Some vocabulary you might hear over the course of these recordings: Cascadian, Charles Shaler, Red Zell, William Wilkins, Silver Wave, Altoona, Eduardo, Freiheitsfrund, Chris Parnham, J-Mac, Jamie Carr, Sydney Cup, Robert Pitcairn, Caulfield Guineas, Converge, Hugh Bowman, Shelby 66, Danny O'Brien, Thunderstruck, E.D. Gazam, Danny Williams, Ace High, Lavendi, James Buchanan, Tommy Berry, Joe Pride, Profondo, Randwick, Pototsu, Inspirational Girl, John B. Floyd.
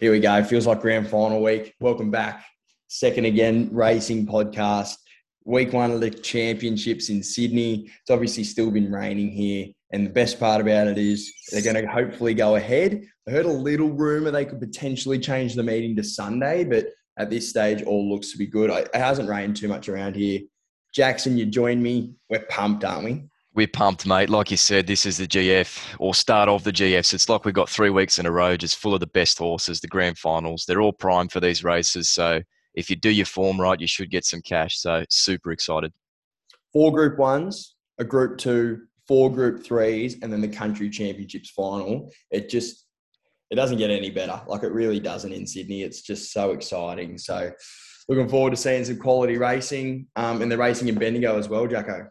Here we go. Feels like grand final week. Welcome back. Second again, racing podcast. Week one of the championships in Sydney. It's obviously still been raining here. And the best part about it is they're going to hopefully go ahead. I heard a little rumour they could potentially change the meeting to Sunday, but at this stage, all looks to be good. It hasn't rained too much around here. Jackson, you join me. We're pumped, aren't we? We're pumped, mate. Like you said, this is the GF or start of the GFs. It's like we've got 3 weeks in a row just full of the best horses, the grand finals. They're all primed for these races. So if you do your form right, you should get some cash. So super excited. 4 Group 1s, a Group 2, 4 Group 3s, and then the Country Championships final. It doesn't get any better. Like, it really doesn't in Sydney. It's just so exciting. So looking forward to seeing some quality racing and the racing in Bendigo as well, Jacko.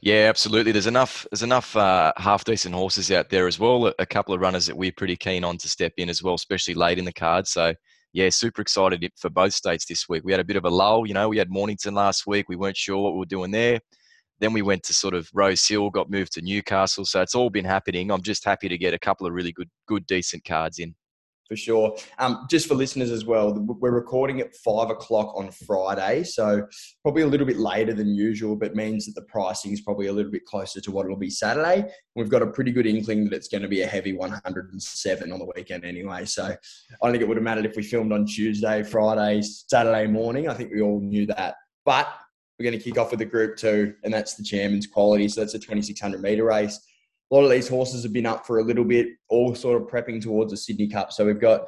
Yeah, absolutely. There's enough half-decent horses out there as well. A couple of runners that we're pretty keen on to step in as well, especially late in the card. So, yeah, super excited for both states this week. We had a bit of a lull. You know, we had Mornington last week. We weren't sure what we were doing there. Then we went to sort of Rose Hill, got moved to Newcastle. So it's all been happening. I'm just happy to get a couple of really good, decent cards in. For sure. Just for listeners as well, we're recording at 5 o'clock on Friday. So probably a little bit later than usual, but means that the pricing is probably a little bit closer to what it'll be Saturday. And we've got a pretty good inkling that it's going to be a heavy 107 on the weekend anyway. So I don't think it would have mattered if we filmed on Tuesday, Friday, Saturday morning. I think we all knew that. But we're going to kick off with the Group 2, and that's the Chairman's Quality. So that's a 2,600 metre race. A lot of these horses have been up for a little bit, all sort of prepping towards the Sydney Cup. So we've got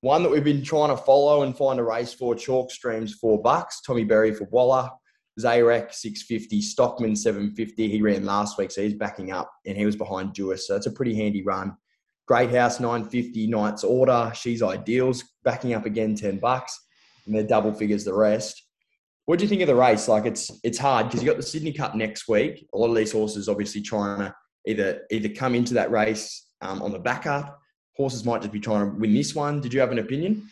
one that we've been trying to follow and find a race for, Chalk Streams, $4, Tommy Berry for Waller, Zarek, $6.50, Stockman, $7.50. He ran last week, so he's backing up, and he was behind Dewis. So that's a pretty handy run. Great House, $9.50, Knight's Order, She's Ideals, backing up again, $10, and they're double figures the rest. What do you think of the race? Like, it's hard because you got the Sydney Cup next week. A lot of these horses obviously trying to either come into that race on the back up. Horses might just be trying to win this one. Did you have an opinion?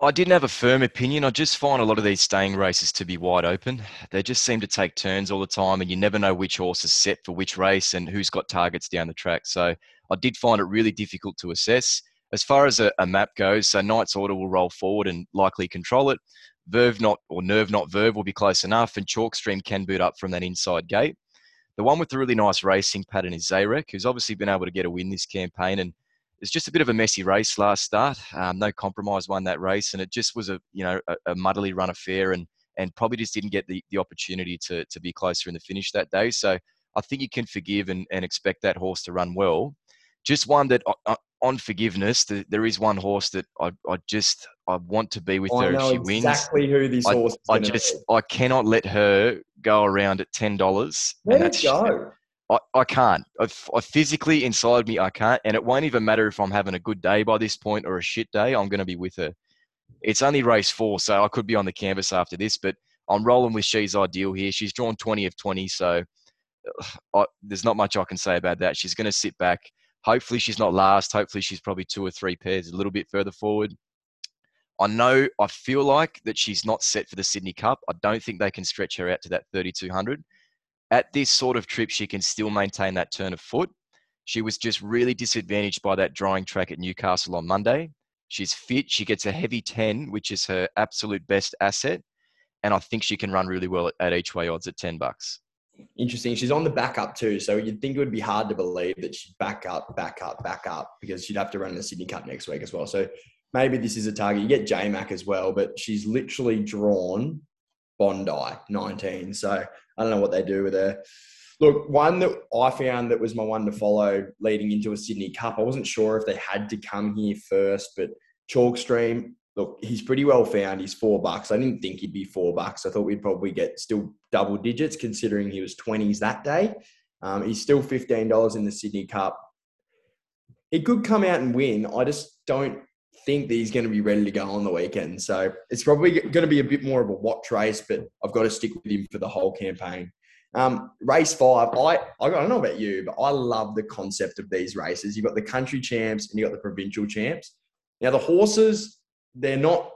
I didn't have a firm opinion. I just find a lot of these staying races to be wide open. They just seem to take turns all the time, and you never know which horse is set for which race and who's got targets down the track. So I did find it really difficult to assess. As far as a map goes, so Knight's Order will roll forward and likely control it. Verve Not or Nerve Not Verve will be close enough, and Chalk Stream can boot up from that inside gate. The one with the really nice racing pattern is Zarek, who's obviously been able to get a win this campaign, and it's just a bit of a messy race last start. No Compromise won that race, and it just was a muddly run affair, and probably just didn't get the opportunity to be closer in the finish that day. So I think you can forgive and expect that horse to run well. Just one that on forgiveness, there is one horse that I want to be with her if she wins. I know exactly who this horse is. I cannot let her go around at $10. Let it go. I can't. I physically inside me, I can't. And it won't even matter if I'm having a good day by this point or a shit day. I'm going to be with her. It's only race 4, so I could be on the canvas after this, but I'm rolling with She's Ideal here. She's drawn 20 of 20, so there's not much I can say about that. She's going to sit back. Hopefully she's not last. Hopefully she's probably 2 or 3 pairs a little bit further forward. I feel like that she's not set for the Sydney Cup. I don't think they can stretch her out to that 3,200. At this sort of trip, she can still maintain that turn of foot. She was just really disadvantaged by that drying track at Newcastle on Monday. She's fit. She gets a heavy 10, which is her absolute best asset. And I think she can run really well at each way odds at $10. Interesting. She's on the back up too. So you'd think it would be hard to believe that she'd back up because she'd have to run the Sydney Cup next week as well. So maybe this is a target. You get J-Mac as well, but she's literally drawn Bondi 19. So I don't know what they do with her. Look, one that I found that was my one to follow leading into a Sydney Cup. I wasn't sure if they had to come here first, but Chalk Stream, look, he's pretty well found. He's $4. I didn't think he'd be $4. I thought we'd probably get still double digits considering he was 20s that day. He's still $15 in the Sydney Cup. He could come out and win. I just don't think that he's going to be ready to go on the weekend. So it's probably going to be a bit more of a watch race, but I've got to stick with him for the whole campaign. Race 5, I don't know about you, but I love the concept of these races. You've got the country champs and you've got the provincial champs. Now, the horses, they're not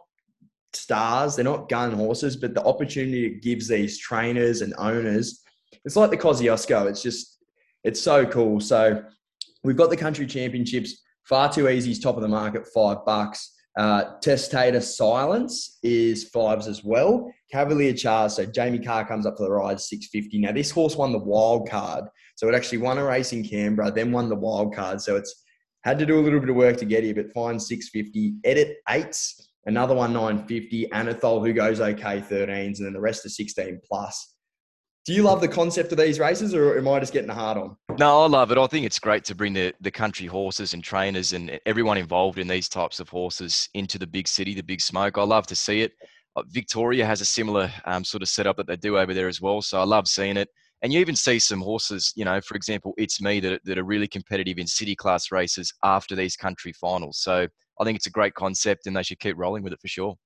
stars, they're not gun horses, but the opportunity it gives these trainers and owners, it's like the Kosciuszko. It's so cool. So we've got the country championships. Far Too Easy's top of the market, $5. Testator Silence is fives as well. Cavalier Charge, so Jamie Carr comes up for the ride, 650. Now, this horse won the wild card. So it actually won a race in Canberra, then won the wild card. So it's had to do a little bit of work to get here, but fine 650. Edit 8s, another one 950. Anathol, who goes okay, 13s, and then the rest are 16 plus. Do you love the concept of these races, or am I just getting a hard on? No, I love it. I think it's great to bring the country horses and trainers and everyone involved in these types of horses into the big city, the big smoke. I love to see it. Victoria has a similar sort of setup that they do over there as well. So I love seeing it. And you even see some horses, you know, for example, It's Me, that are really competitive in city class races after these country finals. So I think it's a great concept and they should keep rolling with it for sure.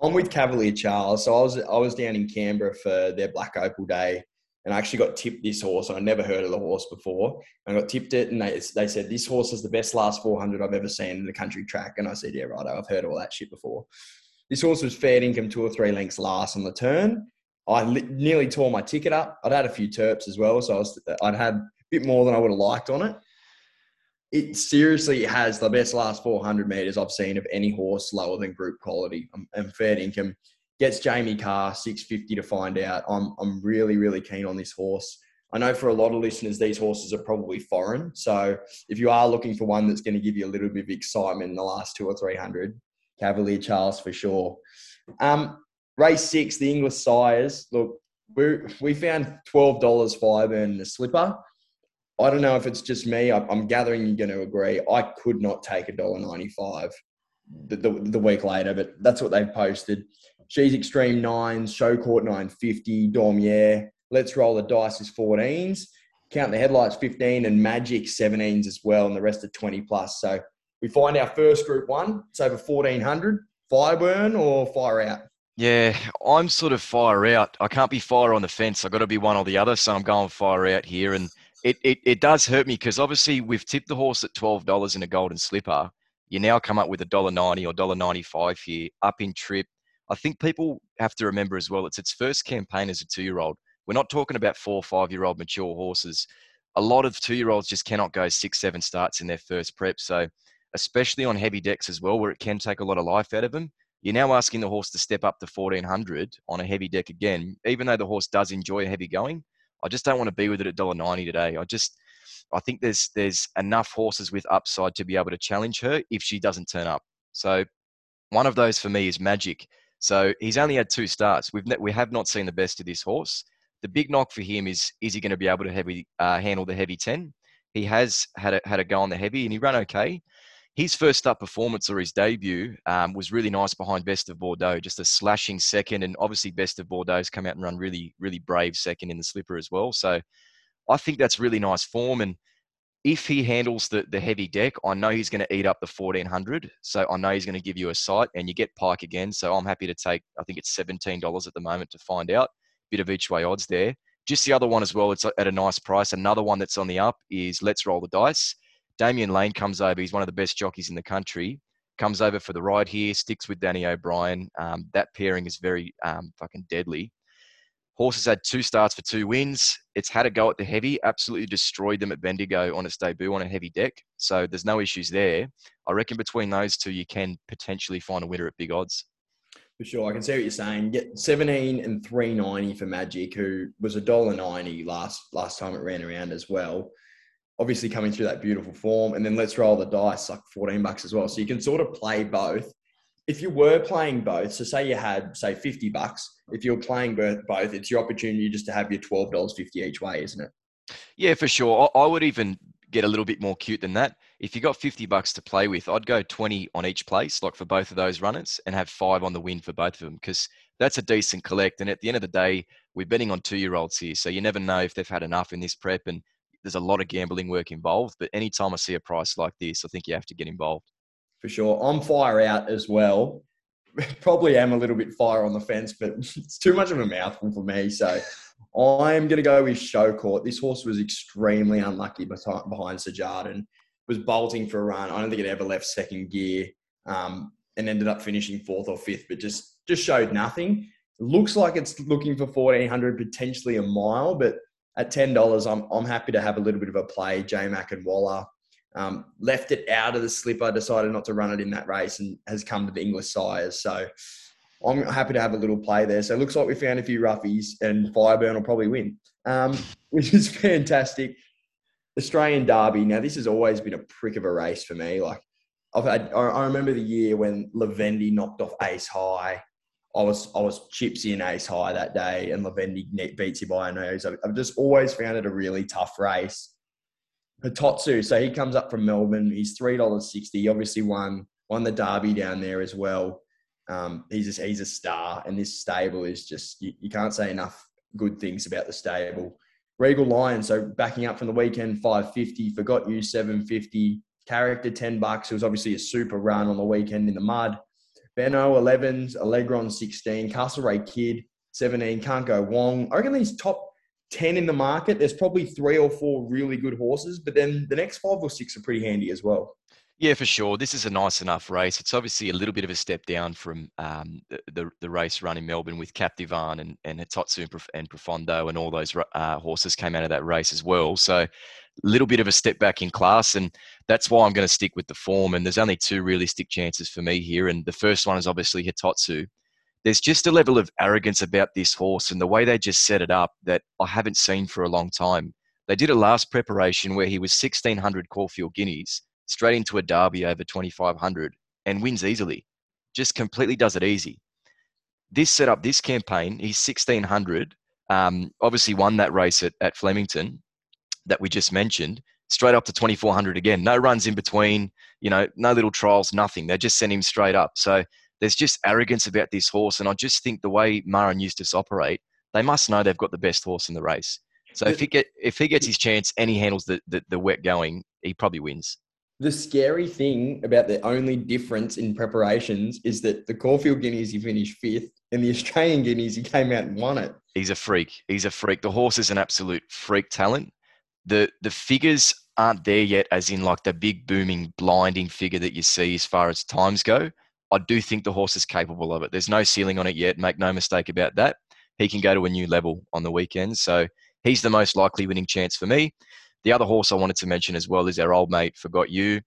I'm with Cavalier Charles. So I was down in Canberra for their Black Opal Day and I actually got tipped this horse. I never heard of the horse before. And I got tipped it and they said, this horse is the best last 400 I've ever seen in the country track. And I said, yeah, right, I've heard all that shit before. This horse was fair income 2 or 3 lengths last on the turn. I nearly tore my ticket up. I'd had a few terps as well. So I'd had a bit more than I would have liked on it. It seriously has the best last 400 metres I've seen of any horse lower than group quality. And Fair Income gets Jamie Carr, 650 to find out. I'm really, really keen on this horse. I know for a lot of listeners, these horses are probably foreign. So if you are looking for one that's going to give you a little bit of excitement in the last 200 or 300, Cavalier Charles for sure. Race 6, the English Sires. Look, we found $12 Fireburn in a slipper. I don't know if it's just me. I'm gathering you're going to agree. I could not take $1.95 the week later, but that's what they've posted. She's Extreme 9s, Showcourt 950, Dormier, Let's Roll the Dice is 14s, Count the Headlights 15, and Magic 17s as well, and the rest are 20 plus. So we find our first Group 1. It's over 1,400. Fireburn or Fire Out? Yeah, I'm sort of Fire Out. I can't be Fire on the fence. I've got to be one or the other, so I'm going Fire Out here. And It does hurt me because obviously we've tipped the horse at $12 in a golden slipper. You now come up with $1.90 or $1.95 here, up in trip. I think people have to remember as well, it's its first campaign as a 2-year-old. We're not talking about 4- or 5-year-old mature horses. A lot of 2-year-olds just cannot go 6-7 starts in their first prep. So especially on heavy decks as well, where it can take a lot of life out of them, you're now asking the horse to step up to 1,400 on a heavy deck again, even though the horse does enjoy heavy going. I just don't want to be with it at $1.90 today. I think there's enough horses with upside to be able to challenge her if she doesn't turn up. So one of those for me is Magic. So he's only had 2 starts. We have not seen the best of this horse. The big knock for him is he going to be able to handle the heavy 10? He has had a go on the heavy and he ran okay. His first up performance or his debut was really nice behind Best of Bordeaux, just a slashing second. And obviously Best of Bordeaux's come out and run really, really brave second in the slipper as well. So I think that's really nice form. And if he handles the heavy deck, I know he's going to eat up the 1,400. So I know he's going to give you a sight and you get Pike again. So I'm happy to take, I think it's $17 at the moment to find out. Bit of each way odds there. Just the other one as well, it's at a nice price. Another one that's on the up is Let's Roll the Dice. Damian Lane comes over. He's one of the best jockeys in the country. Comes over for the ride here. Sticks with Danny O'Brien. That pairing is very fucking deadly. Horse has had 2 starts for 2 wins. It's had a go at the heavy. Absolutely destroyed them at Bendigo on its debut on a heavy deck. So there's no issues there. I reckon between those two, you can potentially find a winner at big odds. For sure. I can see what you're saying. Get 17 and $3.90 for Magic, who was $1.90 last time it ran around as well. Obviously coming through that beautiful form. And then Let's Roll the Dice, like $14 as well. So you can sort of play both. If you were playing both, so say you had, say, $50, if you're playing both, it's your opportunity just to have your $12.50 each way, isn't it? Yeah, for sure. I would even get a little bit more cute than that. If you got $50 to play with, I'd go 20 on each place, like for both of those runners, and have 5 on the win for both of them, because that's a decent collect. And at the end of the day, we're betting on 2-year-olds here. So you never know if they've had enough in this prep, and there's a lot of gambling work involved, but anytime I see a price like this, I think you have to get involved. For sure. I'm Fire Out as well. Probably am a little bit Fire on the fence, but it's too much of a mouthful for me. So I'm going to go with Showcourt. This horse was extremely unlucky behind Sajard and was bolting for a run. I don't think it ever left second gear and ended up finishing 4th or 5th, but just showed nothing. It looks like it's looking for 1,400, potentially a mile, but at $10, I'm happy to have a little bit of a play. J-Mac and Waller. Left it out of the slipper, decided not to run it in that race, and has come to the English sires. So I'm happy to have a little play there. So it looks like we found a few roughies, and Fireburn will probably win, which is fantastic. Australian Derby. Now, this has always been a prick of a race for me. Like, I remember the year when Lavendi knocked off Ace High. I was chipsy in Ace High that day, and Lavendi beats you by a nose. I've just always found it a really tough race. Pototsu, so he comes up from Melbourne. He's $3.60. He obviously won the Derby down there as well. He's a star, and this stable is just, you can't say enough good things about the stable. Regal Lion, so backing up from the weekend, $5.50. Forgot You, $7.50. Character, $10. It was obviously a super run on the weekend in the mud. Benno, 11s. Allegron, 16. Castlereagh Kid, 17. Can't Go Wong. I reckon these top 10 in the market, there's probably 3 or 4 really good horses, but then the next 5 or 6 are pretty handy as well. Yeah, for sure. This is a nice enough race. It's obviously a little bit of a step down from the race run in Melbourne with Captivan and Hitotsu and Profondo and all those horses came out of that race as well. So a little bit of a step back in class, and that's why I'm going to stick with the form. And there's only 2 realistic chances for me here. And the first one is obviously Hitotsu. There's just a level of arrogance about this horse and the way they just set it up that I haven't seen for a long time. They did a last preparation where he was 1,600 Caulfield Guineas, straight into a derby over 2,500 and wins easily. Just completely does it easy. This setup, this campaign, he's 1,600. Obviously won that race at Flemington that we just mentioned, straight up to 2,400 again. No runs in between, no little trials, nothing. They just sent him straight up. So there's just arrogance about this horse. And I just think the way Mara and Eustace operate, they must know they've got the best horse in the race. So if he gets his chance and he handles the wet going, he probably wins. The scary thing about the only difference in preparations is that the Caulfield Guineas, he finished 5th, and the Australian Guineas, he came out and won it. He's a freak. He's a freak. The horse is an absolute freak talent. The figures aren't there yet, as in like the big booming, blinding figure that you see as far as times go. I do think the horse is capable of it. There's no ceiling on it yet. Make no mistake about that. He can go to a new level on the weekend. So he's the most likely winning chance for me. The other horse I wanted to mention as well is our old mate, Forgot You.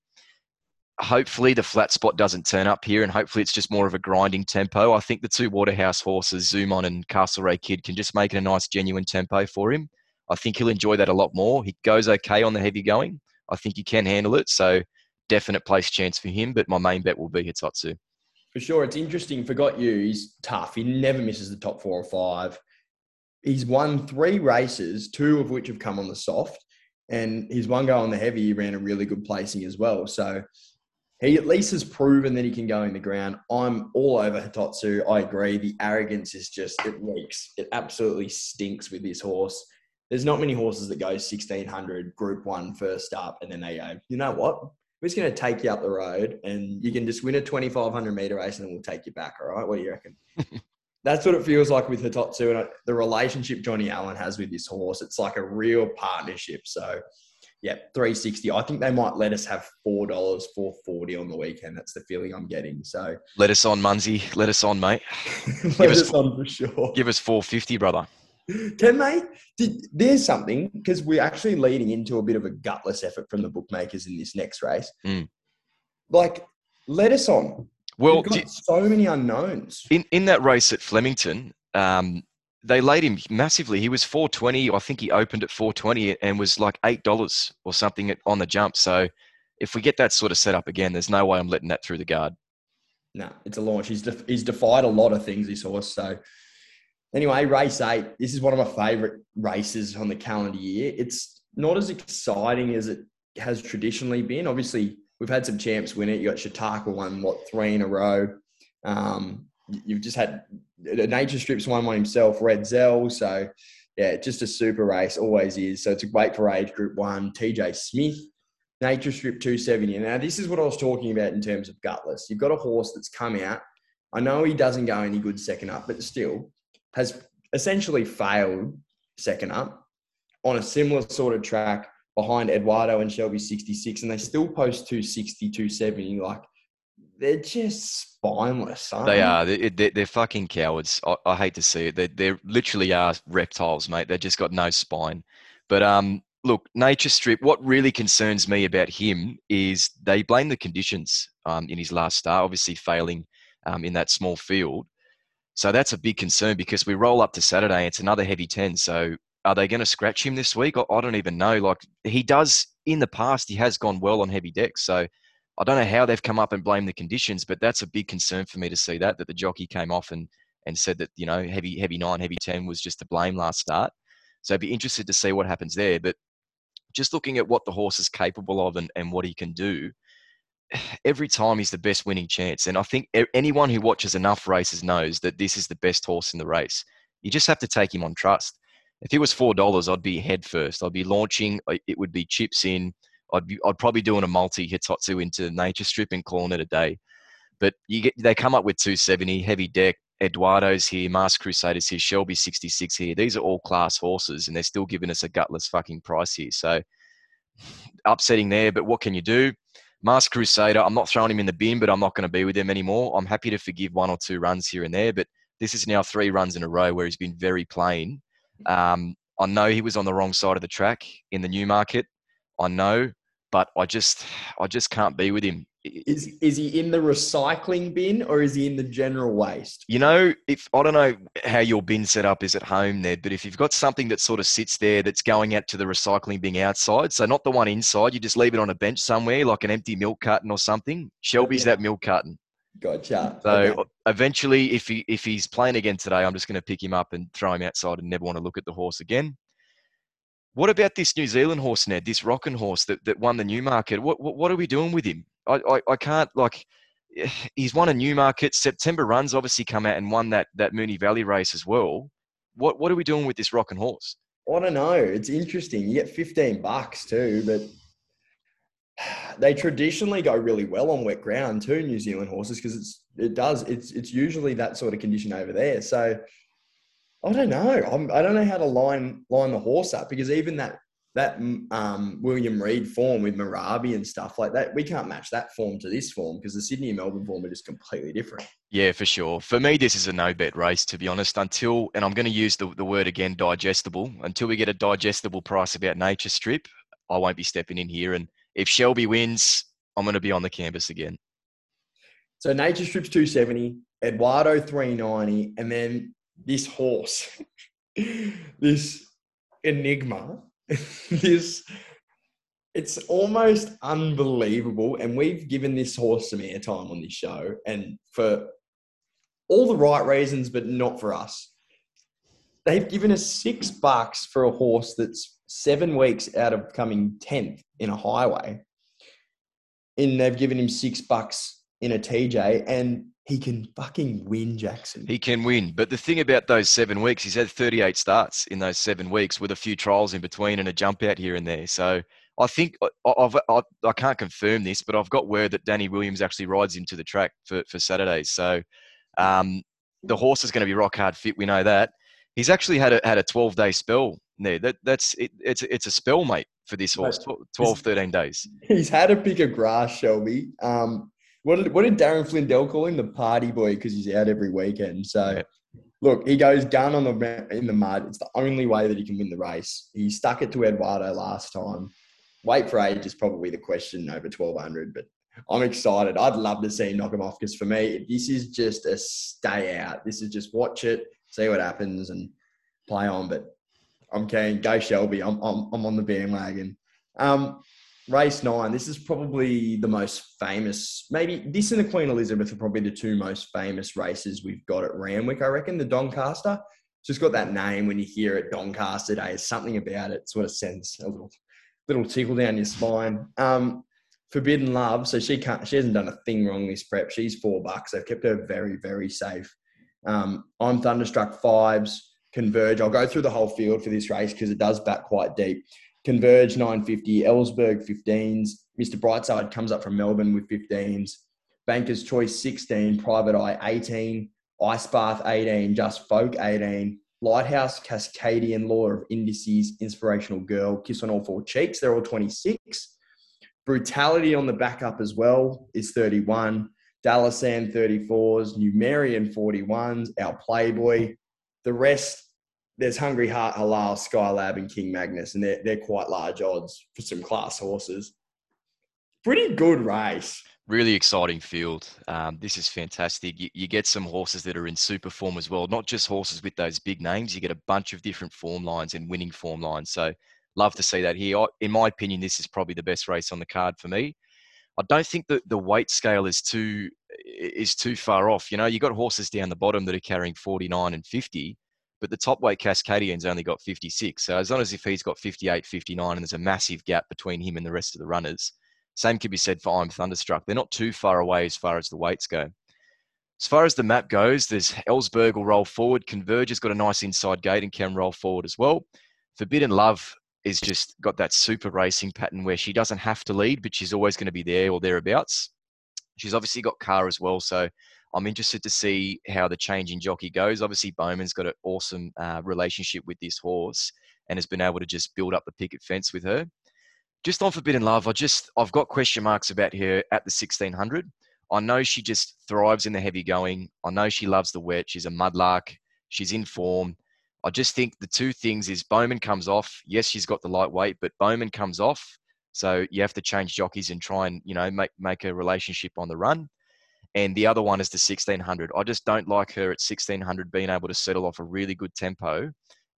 Hopefully the flat spot doesn't turn up here, and hopefully it's just more of a grinding tempo. I think the 2 Waterhouse horses, Zoomon and Castlereagh Kid, can just make it a nice, genuine tempo for him. I think he'll enjoy that a lot more. He goes okay on the heavy going. I think he can handle it. So definite place chance for him, but my main bet will be Hitotsu. For sure. It's interesting. Forgot You, he's tough. He never misses the top 4 or 5. He's won 3 races, 2 of which have come on the soft. And his one go on the heavy, he ran a really good placing as well. So he at least has proven that he can go in the ground. I'm all over Hitotsu. I agree. The arrogance is just, it leaks. It absolutely stinks with this horse. There's not many horses that go 1,600 Group 1 first up, and then they go, you know what? We're just going to take you up the road, and you can just win a 2,500 metre race, and then we'll take you back, all right? What do you reckon? That's what it feels like with Hitotsu, and the relationship Johnny Allen has with this horse. It's like a real partnership. So, yeah, $3.60. I think they might let us have $4, $4.40 on the weekend. That's the feeling I'm getting. So let us on, Munsey. Let us on, mate. let us on for sure. Give us $4.50, brother. Can they? There's something, because we're actually leading into a bit of a gutless effort from the bookmakers in this next race. Mm. Like, let us on. Well, so many unknowns. In that race at Flemington, they laid him massively. He was 420. I think he opened at 420 and was like $8 or something on the jump. So if we get that sort of set up again, there's no way I'm letting that through the guard. No, it's a launch. He's defied a lot of things, this horse. So anyway, race 8. This is one of my favourite races on the calendar year. It's not as exciting as it has traditionally been. Obviously, we've had some champs win it. You got Shataka won, 3 in a row. You've just had Nature Strip's won one himself, Red Zell. So, yeah, just a super race, always is. So it's a great for age group 1. TJ Smith, Nature Strip 270. Now, this is what I was talking about in terms of gutless. You've got a horse that's come out. I know he doesn't go any good second up, but still has essentially failed second up on a similar sort of track, behind Eduardo and Shelby 66, and they still post 260, 270. Like, they're just spineless. They are. They're fucking cowards. I hate to see it. They literally are reptiles, mate. They've just got no spine. But look, Nature Strip, what really concerns me about him is they blame the conditions in his last start, obviously failing in that small field. So that's a big concern because we roll up to Saturday, it's another heavy 10. So are they going to scratch him this week? I don't even know. Like he does in the past, he has gone well on heavy decks. So I don't know how they've come up and blamed the conditions, but that's a big concern for me to see that the jockey came off and said that, you know, heavy 9, heavy 10 was just to blame last start. So I'd be interested to see what happens there. But just looking at what the horse is capable of and what he can do, every time he's the best winning chance. And I think anyone who watches enough races knows that this is the best horse in the race. You just have to take him on trust. If he was $4, I'd be head first. I'd be launching. It would be chips in. I'd probably doing a multi Hitotsu into Nature Strip and calling it a day. But they come up with 270, heavy deck. Eduardo's here, Mars Crusaders here, Shelby 66 here. These are all class horses and they're still giving us a gutless fucking price here. So upsetting there, but what can you do? Mars Crusader, I'm not throwing him in the bin, but I'm not going to be with him anymore. I'm happy to forgive one or two runs here and there, but this is now 3 runs in a row where he's been very plain. I know he was on the wrong side of the track in the Newmarket. I know, but I just can't be with him. Is he in the recycling bin or is he in the general waste? You know, I don't know how your bin setup is at home there, but if you've got something that sort of sits there that's going out to the recycling bin outside, so not the one inside, you just leave it on a bench somewhere, like an empty milk carton or something. Shelby's that milk carton. Gotcha. So eventually, if he's playing again today, I'm just going to pick him up and throw him outside and never want to look at the horse again. What about this New Zealand horse, Ned? This rockin' horse that won the Newmarket. What are we doing with him? I can't, like, he's won a Newmarket. September Run's obviously come out and won that Moonee Valley race as well. What are we doing with this rockin' horse? I don't know. It's interesting. You get $15 too, but they traditionally go really well on wet ground too, New Zealand horses, because it's usually that sort of condition over there. So I don't know. I don't know how to line the horse up, because even that William Reid form with Marabi and stuff like that, we can't match that form to this form, because the Sydney and Melbourne form are just completely different. Yeah, for sure. For me, this is a no-bet race, to be honest, until, and I'm going to use the word again, digestible, until we get a digestible price about Nature Strip, I won't be stepping in here. And if Shelby wins, I'm going to be on the canvas again. So Nature Strip's 270, Eduardo 390, and then this horse, this enigma, it's almost unbelievable. And we've given this horse some airtime on this show, and for all the right reasons, but not for us. They've given us $6 for a horse that's 7 weeks out of coming 10th in a highway, and they've given him $6 in a TJ, and he can fucking win, Jackson. He can win. But the thing about those 7 weeks, he's had 38 starts in those 7 weeks with a few trials in between and a jump out here and there. So I think, I can't confirm this, but I've got word that Danny Williams actually rides him to the track for Saturdays. So the horse is going to be rock hard fit. We know that. He's actually had a 12-day spell. No, it's a spell, mate, for this horse, 12, 13 days. He's had a pick of grass, Shelby. What did Darren Flindell call him? The party boy, because he's out every weekend. So, Look, he goes gun on in the mud. It's the only way that he can win the race. He stuck it to Eduardo last time. Wait for age is probably the question over 1,200, but I'm excited. I'd love to see him knock him off, because for me, this is just a stay out. This is just watch it, see what happens, and play on. But I'm keen. Go Shelby. I'm on the bandwagon. Race 9, this is probably the most famous. Maybe this and the Queen Elizabeth are probably the two most famous races we've got at Randwick, I reckon. The Doncaster, it's just got that name. When you hear it, Doncaster Day, is something about it sort of sends a little tickle down your spine. Forbidden Love, so she hasn't done a thing wrong this prep. She's $4. They've kept her very, very safe. I'm Thunderstruck 5s. Converge, I'll go through the whole field for this race because it does back quite deep. Converge 950, Ellsberg 15s, Mr. Brightside comes up from Melbourne with 15s, Bankers Choice 16, Private Eye 18, Ice Bath 18, Just Folk 18, Lighthouse, Cascadian, Law of Indices, Inspirational Girl, Kiss on All Four Cheeks, they're all 26. Brutality on the back up as well is 31, Dallasan 34s, Numerian 41s, Our Playboy. The rest, there's Hungry Heart, Halal, Skylab and King Magnus, and they're quite large odds for some class horses. Pretty good race. Really exciting field. This is fantastic. You get some horses that are in super form as well, not just horses with those big names. You get a bunch of different form lines and winning form lines. So love to see that here. In my opinion, this is probably the best race on the card for me. I don't think that the weight scale is too far off. You know, you got horses down the bottom that are carrying 49 and 50, but the top weight Cascadian's only got 56. So as long as if he's got 58, 59, and there's a massive gap between him and the rest of the runners, same could be said for I'm Thunderstruck. They're not too far away as far as the weights go. As far as the map goes, there's Ellsberg will roll forward. Converge has got a nice inside gate and can roll forward as well. Forbidden Love is just got that super racing pattern where she doesn't have to lead, but she's always going to be there or thereabouts. She's obviously got Car as well, so I'm interested to see how the change in jockey goes. Obviously, Bowman's got an awesome relationship with this horse and has been able to just build up the picket fence with her. Just on Forbidden Love, I've got question marks about her at the 1600. I know she just thrives in the heavy going. I know she loves the wet. She's a mudlark. She's in form. I just think the two things is Bowman comes off. Yes, she's got the lightweight, but Bowman comes off. So you have to change jockeys and try and, you know, make a relationship on the run. And the other one is the 1600. I just don't like her at 1600 being able to settle off a really good tempo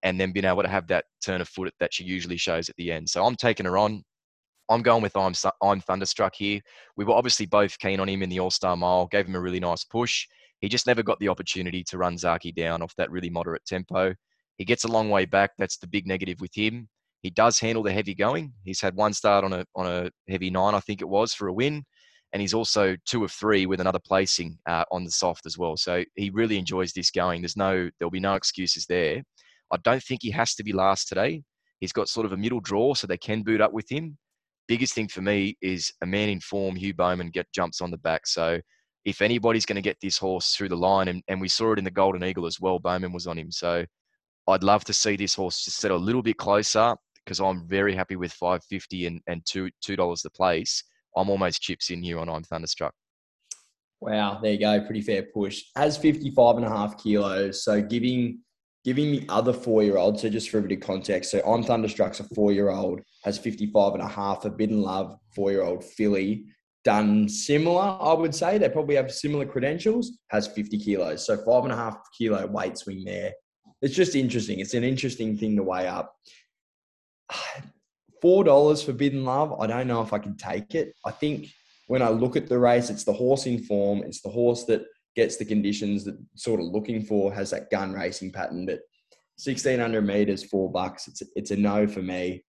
and then being able to have that turn of foot that she usually shows at the end. So I'm taking her on. I'm going with I'm Thunderstruck here. We were obviously both keen on him in the All-Star Mile, gave him a really nice push. He just never got the opportunity to run Zaki down off that really moderate tempo. He gets a long way back. That's the big negative with him. He does handle the heavy going. He's had one start on a heavy 9, I think it was, for a win. And he's also 2 of 3 with another placing on the soft as well. So he really enjoys this going. There'll be no excuses there. I don't think he has to be last today. He's got sort of a middle draw, so they can boot up with him. Biggest thing for me is a man in form, Hugh Bowman, jumps on the back. So if anybody's going to get this horse through the line, and we saw it in the Golden Eagle as well, Bowman was on him. So I'd love to see this horse just settle a little bit closer because I'm very happy with $5.50 and $2 the place. I'm almost chips in here on I'm Thunderstruck. Wow, there you go. Pretty fair push. Has 55.5 kilos. So giving the other 4-year-old, so just for a bit of context, so I'm Thunderstruck's a 4-year-old, has 55.5, Forbidden Love, 4-year-old filly, done similar, I would say. They probably have similar credentials, has 50 kilos. So 5.5 kilo weight swing there. It's just interesting. It's an interesting thing to weigh up. $4 Forbidden Love, I don't know if I can take it. I think when I look at the race, it's the horse in form. It's the horse that gets the conditions that sort of looking for, has that gun racing pattern. But 1,600 metres, $4. It's a no for me.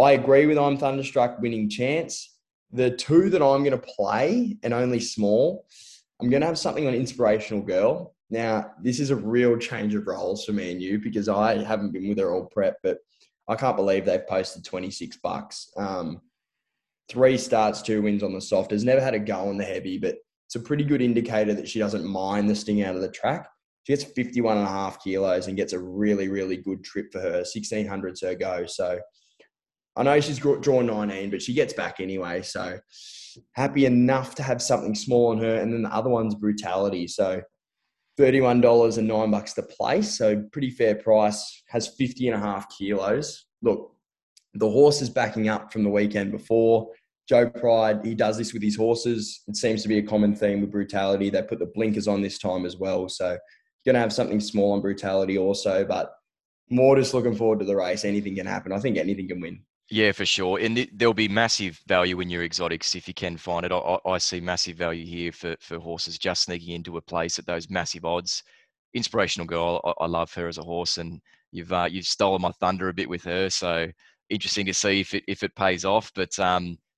I agree with I'm Thunderstruck winning chance. The two that I'm going to play, and only small, I'm going to have something on Inspirational Girl. Now, this is a real change of roles for me and you because I haven't been with her all prep, but I can't believe they've posted $26. 3 starts, 2 wins on the soft. Has never had a go on the heavy, but it's a pretty good indicator that she doesn't mind the sting out of the track. She gets 51.5 kilos and gets a really, really good trip for her. 1600's her go. So I know she's drawn 19, but she gets back anyway. So happy enough to have something small on her. And then the other one's Brutality. So $31 and $9 to place. So pretty fair price. Has 50.5 kilos. Look, the horse is backing up from the weekend before. Joe Pride, he does this with his horses. It seems to be a common theme with Brutality. They put the blinkers on this time as well. So going to have something small on Brutality also, but more just looking forward to the race. Anything can happen. I think anything can win. Yeah, for sure. And there'll be massive value in your exotics if you can find it. I see massive value here for horses just sneaking into a place at those massive odds. Inspirational Girl, I love her as a horse, and you've stolen my thunder a bit with her. So interesting to see if it pays off. But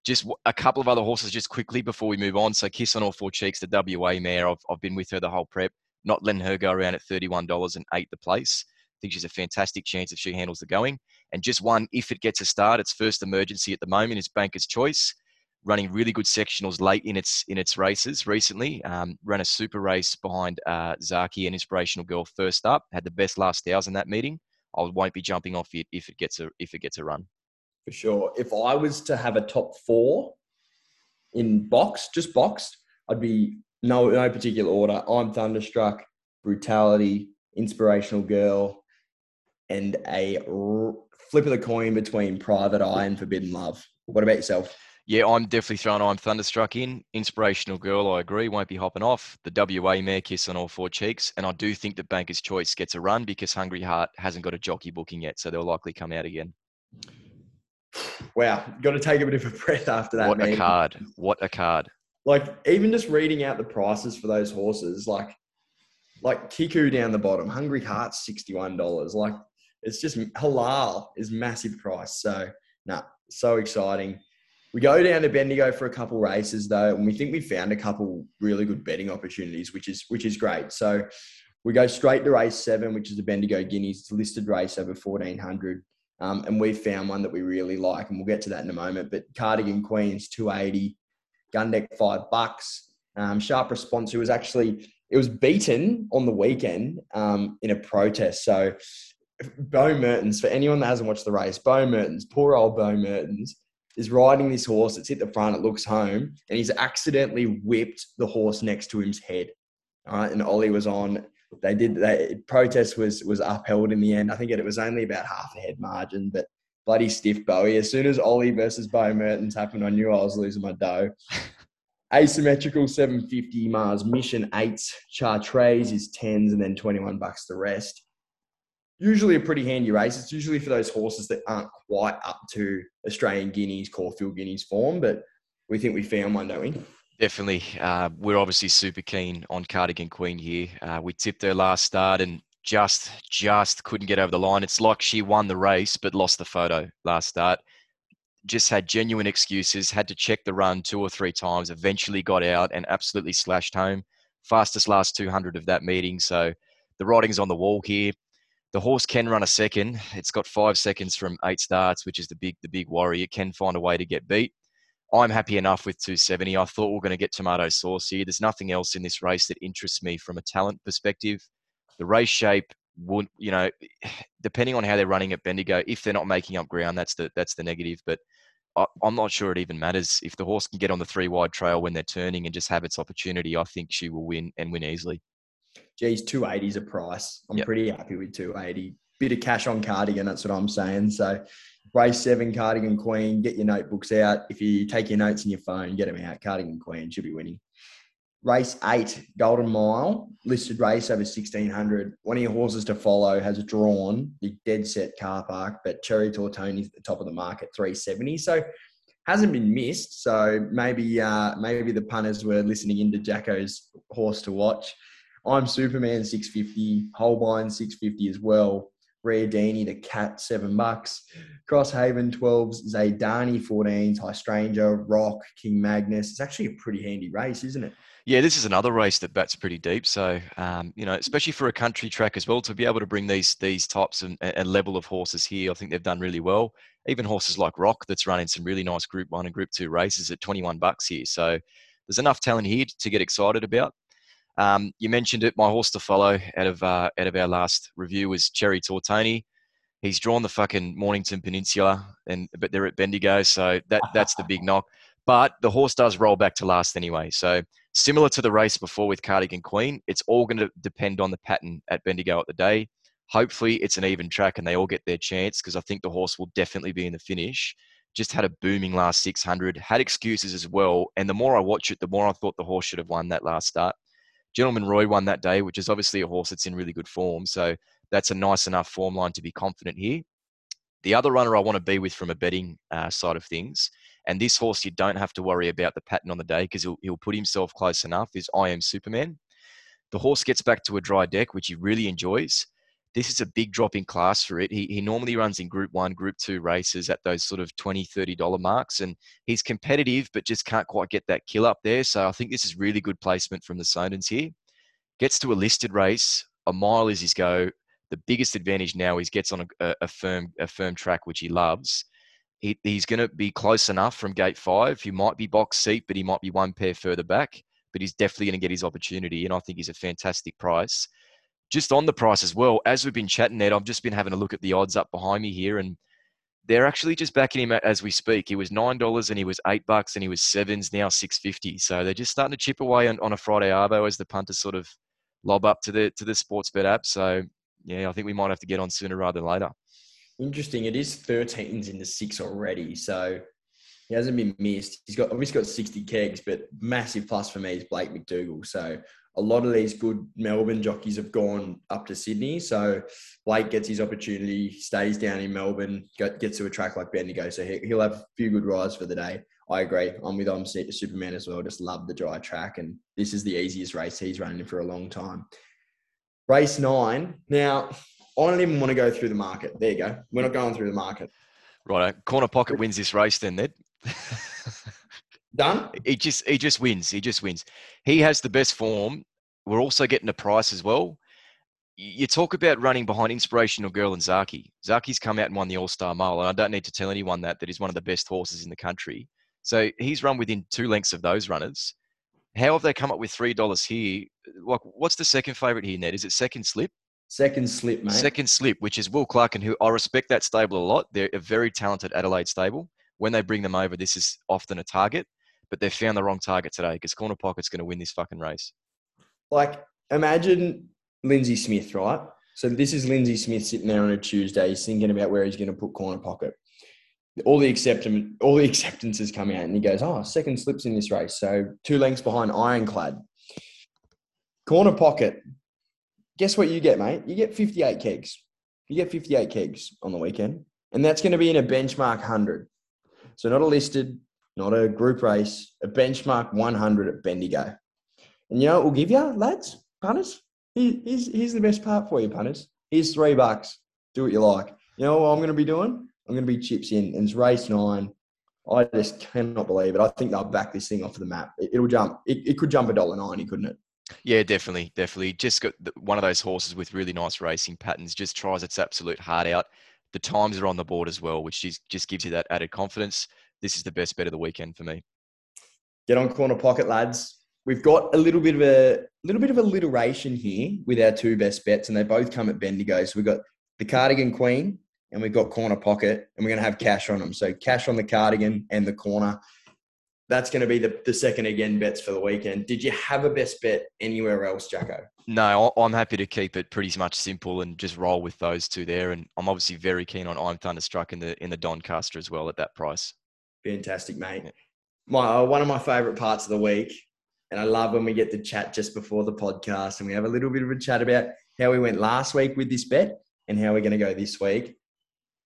just a couple of other horses just quickly before we move on. So Kiss on All Four Cheeks, the WA mare. I've been with her the whole prep, not letting her go around at $31 and $8 the place. I think she's a fantastic chance if she handles the going. And just one, if it gets a start, its first emergency at the moment is Bankers Choice, running really good sectionals late in its races recently. Ran a super race behind Zaki and Inspirational Girl first up. Had the best last 1,000 that meeting. I won't be jumping off it if it gets a run. For sure. If I was to have a top 4 in box, just boxed, I'd be no particular order. I'm Thunderstruck, Brutality, Inspirational Girl, and a flip of the coin between Private Eye and Forbidden Love. What about yourself? Yeah, I'm definitely throwing I'm Thunderstruck in. Inspirational Girl, I agree, won't be hopping off. The WA mare, Kiss on All Four Cheeks. And I do think that Bankers Choice gets a run because Hungry Heart hasn't got a jockey booking yet, so they'll likely come out again. Wow, got to take a bit of a breath after that, man. What a card. What a card. Like, even just reading out the prices for those horses, like Kiku down the bottom, Hungry Heart, $61. Like, it's just Halal is massive price. So, nah, so exciting. We go down to Bendigo for a couple races though, and we think we found a couple really good betting opportunities, which is great. So we go straight to race 7, which is the Bendigo Guineas. It's a listed race over 1,400, and we found one that we really like, and we'll get to that in a moment. But Cardigan Queen's $280, Gundeck $5, Sharp Response, who was actually beaten on the weekend in a protest. So Bo Mertens, for anyone that hasn't watched the race, Bo Mertens, poor old Bo Mertens, is riding this horse. It's hit the front. It looks home. And he's accidentally whipped the horse next to him's head. All right. And Ollie was on. Protest was upheld in the end. I think it was only about half a head margin, but bloody stiff Bowie. As soon as Ollie versus Bo Mertens happened, I knew I was losing my dough. Asymmetrical 750 Mars Mission 8s. Chartres is 10s and then $21 the rest. Usually a pretty handy race. It's usually for those horses that aren't quite up to Australian Guineas, Caulfield Guineas form, but we think we found one, don't we? Definitely. We're obviously super keen on Cardigan Queen here. We tipped her last start and just couldn't get over the line. It's like she won the race but lost the photo last start. Just had genuine excuses, had to check the run 2 or 3 times, eventually got out and absolutely slashed home. Fastest last 200 of that meeting. So the writing's on the wall here. The horse can run a second. It's got 5 seconds from 8 starts, which is the big worry. It can find a way to get beat. I'm happy enough with 270. I thought we were going to get tomato sauce here. There's nothing else in this race that interests me from a talent perspective. The race shape would, depending on how they're running at Bendigo, if they're not making up ground, that's the negative. But I'm not sure it even matters. If the horse can get on the 3-wide trail when they're turning and just have its opportunity, I think she will win and win easily. Geez, 280 is a price. I'm pretty happy with 280. Bit of cash on Cardigan, that's what I'm saying. So race 7, Cardigan Queen, get your notebooks out. If you take your notes in your phone, get them out. Cardigan Queen should be winning. Race 8, Golden Mile, listed race over 1,600. One of your horses to follow has drawn the dead set Car Park, but Cherry Tortoni's at the top of the market, 370. So hasn't been missed. So maybe the punters were listening into Jacko's horse to watch. I'm Superman, 650. Holbein, 650 as well. Riadini, the Cat, $7. Crosshaven, 12s. Zaydani, 14s. High Stranger, Rock, King Magnus. It's actually a pretty handy race, isn't it? Yeah, this is another race that bats pretty deep. So, especially for a country track as well, to be able to bring these types and level of horses here, I think they've done really well. Even horses like Rock that's running some really nice Group 1 and Group 2 races at $21 here. So there's enough talent here to get excited about. You mentioned it. My horse to follow out of our last review was Cherry Tortoni. He's drawn the fucking Mornington Peninsula, but they're at Bendigo, so that's the big knock. But the horse does roll back to last anyway. So similar to the race before with Cardigan Queen, it's all going to depend on the pattern at Bendigo at the day. Hopefully, it's an even track and they all get their chance because I think the horse will definitely be in the finish. Just had a booming last 600, had excuses as well, and the more I watch it, the more I thought the horse should have won that last start. Gentleman Roy won that day, which is obviously a horse that's in really good form. So that's a nice enough form line to be confident here. The other runner I want to be with from a betting side of things, and this horse you don't have to worry about the pattern on the day because he'll put himself close enough, is I Am Superman. The horse gets back to a dry deck, which he really enjoys. This is a big drop in class for it. He normally runs in Group 1, Group 2 races at those sort of $20, $30 marks, and he's competitive but just can't quite get that kill up there. So I think this is really good placement from the Sonans here. Gets to a listed race. A mile is his go. The biggest advantage now is gets on a firm track, which he loves. He's going to be close enough from gate 5. He might be box seat, but he might be one pair further back. But he's definitely going to get his opportunity, and I think he's a fantastic price. Just on the price as well, as we've been chatting, Ed, I've just been having a look at the odds up behind me here, and they're actually just backing him as we speak. He was $9 and he was $8 and he was $7s, now $6.50. So they're just starting to chip away on a Friday arvo as the punters sort of lob up to the sports bet app. So yeah, I think we might have to get on sooner rather than later. Interesting. It is 13s in the six already, so he hasn't been missed. He's got obviously got 60 kegs, but massive plus for me is Blake McDougall. So a lot of these good Melbourne jockeys have gone up to Sydney. So Blake gets his opportunity, stays down in Melbourne, gets to a track like Bendigo. So he'll have a few good rides for the day. I agree. I'm with Superman as well. Just love the dry track. And this is the easiest race he's running for a long time. Race 9. Now, I don't even want to go through the market. There you go. We're not going through the market. Right. Corner Pocket wins this race then, Ned. Done. He just wins. He just wins. He has the best form. We're also getting a price as well. You talk about running behind Inspirational Girl and Zaki. Zaki's come out and won the All-Star Mile. And I don't need to tell anyone that he's one of the best horses in the country. So he's run within 2 lengths of those runners. How have they come up with $3 here? Like, what's the second favourite here, Ned? Is it Second Slip? Second Slip, mate. Second Slip, which is Will Clark, and who I respect that stable a lot. They're a very talented Adelaide stable. When they bring them over, this is often a target, but they've found the wrong target today because Corner Pocket's going to win this fucking race. Like, imagine Lindsay Smith, right? So this is Lindsay Smith sitting there on a Tuesday. He's thinking about where he's going to put Corner Pocket. All the acceptances come out, and he goes, oh, Second Slip's in this race. So 2 lengths behind Ironclad. Corner Pocket. Guess what you get, mate? You get 58 kegs. You get 58 kegs on the weekend, and that's going to be in a benchmark 100. So not a listed, not a group race, a benchmark 100 at Bendigo. And you know what we'll give you, lads, punters? Here's the best part for you, punters. Here's $3. Do what you like. You know what I'm going to be doing? I'm going to be chips in. And it's race 9. I just cannot believe it. I think they'll back this thing off the map. It'll jump. It could jump $1.90, couldn't it? Yeah, definitely. Definitely. Just got one of those horses with really nice racing patterns. Just tries its absolute heart out. The times are on the board as well, which just gives you that added confidence. This is the best bet of the weekend for me. Get on Corner Pocket, lads. We've got a little bit of alliteration here with our two best bets, and they both come at Bendigo. So we've got the Cardigan Queen and we've got Corner Pocket, and we're going to have cash on them. So cash on the Cardigan and the Corner. That's going to be the second again bets for the weekend. Did you have a best bet anywhere else, Jacko? No, I'm happy to keep it pretty much simple and just roll with those two there. And I'm obviously very keen on I'm Thunderstruck in the Doncaster as well at that price. Fantastic, mate. Yeah. One of my favourite parts of the week, and I love when we get to chat just before the podcast and we have a little bit of a chat about how we went last week with this bet and how we're going to go this week.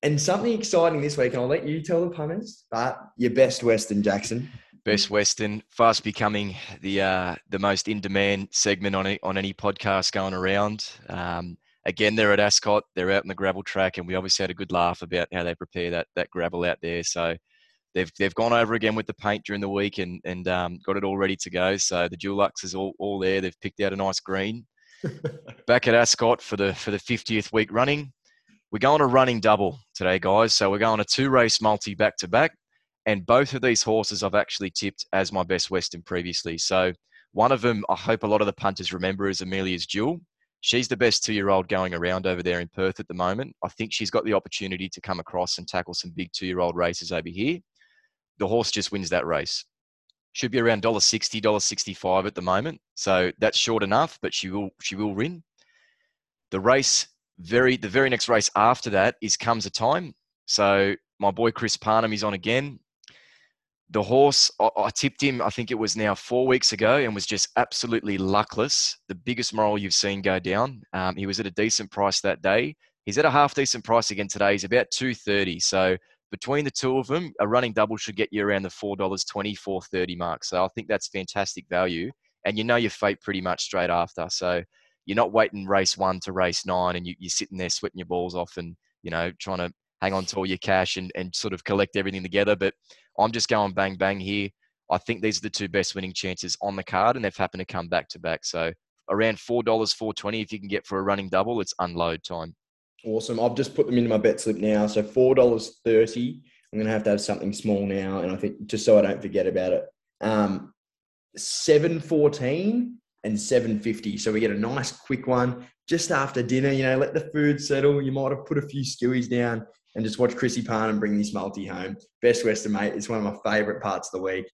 And something exciting this week, and I'll let you tell the punters, but your best Western, Jackson. Best Western, fast becoming the most in-demand segment on any podcast going around. Again, they're at Ascot. They're out on the gravel track, and we obviously had a good laugh about how they prepare that gravel out there. So they've gone over again with the paint during the week and got it all ready to go. So the Dulux is all there. They've picked out a nice green. Back at Ascot for the 50th week running. We're going a running double today, guys. So we're going a 2-race multi back-to-back. And both of these horses I've actually tipped as my best Western previously. So one of them, I hope a lot of the punters remember, is Amelia's Jewel. She's the best 2-year-old going around over there in Perth at the moment. I think she's got the opportunity to come across and tackle some big 2-year-old races over here. The horse just wins that race. Should be around $1.60, $1.65 at the moment. So that's short enough, but she will win. The race, the very next race after that is Comes a Time. So my boy Chris Parnham is on again. The horse, I tipped him, I think it was now 4 weeks ago, and was just absolutely luckless. The biggest moral you've seen go down. He was at a decent price that day. He's at a half decent price again today. He's about $2.30. So between the two of them, a running double should get you around the $4.20, $4.30 mark. So I think that's fantastic value. And you know your fate pretty much straight after. So you're not waiting race 1 to race 9 and you're sitting there sweating your balls off and, you know, trying to hang on to all your cash and sort of collect everything together. But I'm just going bang, bang here. I think these are the two best winning chances on the card, and they've happened to come back to back. So around $4, $4.20, if you can get for a running double, it's unload time. Awesome. I've just put them into my bet slip now. So $4.30. I'm going to have something small now, and I think just so I don't forget about it. $7.14 and $7.50. So we get a nice quick one just after dinner. You know, let the food settle. You might have put a few skewies down. And just watch Chrissy Parnham bring this multi home. Best Western, mate. It's one of my favourite parts of the week.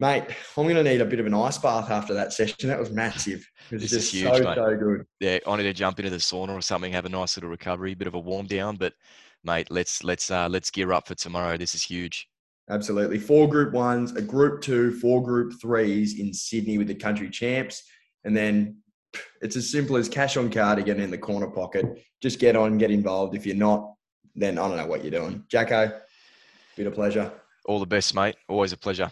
Mate, I'm going to need a bit of an ice bath after that session. That was massive. It was just huge, so, mate. So good. Yeah, I need to jump into the sauna or something, have a nice little recovery, bit of a warm down. But, mate, let's gear up for tomorrow. This is huge. Absolutely. 4 Group 1s, a Group 2, 4 Group 3s in Sydney with the country champs. And then it's as simple as cash on card again in the corner pocket. Just get on, get involved. If you're not, then I don't know what you're doing. Jacko, bit of pleasure. All the best, mate. Always a pleasure.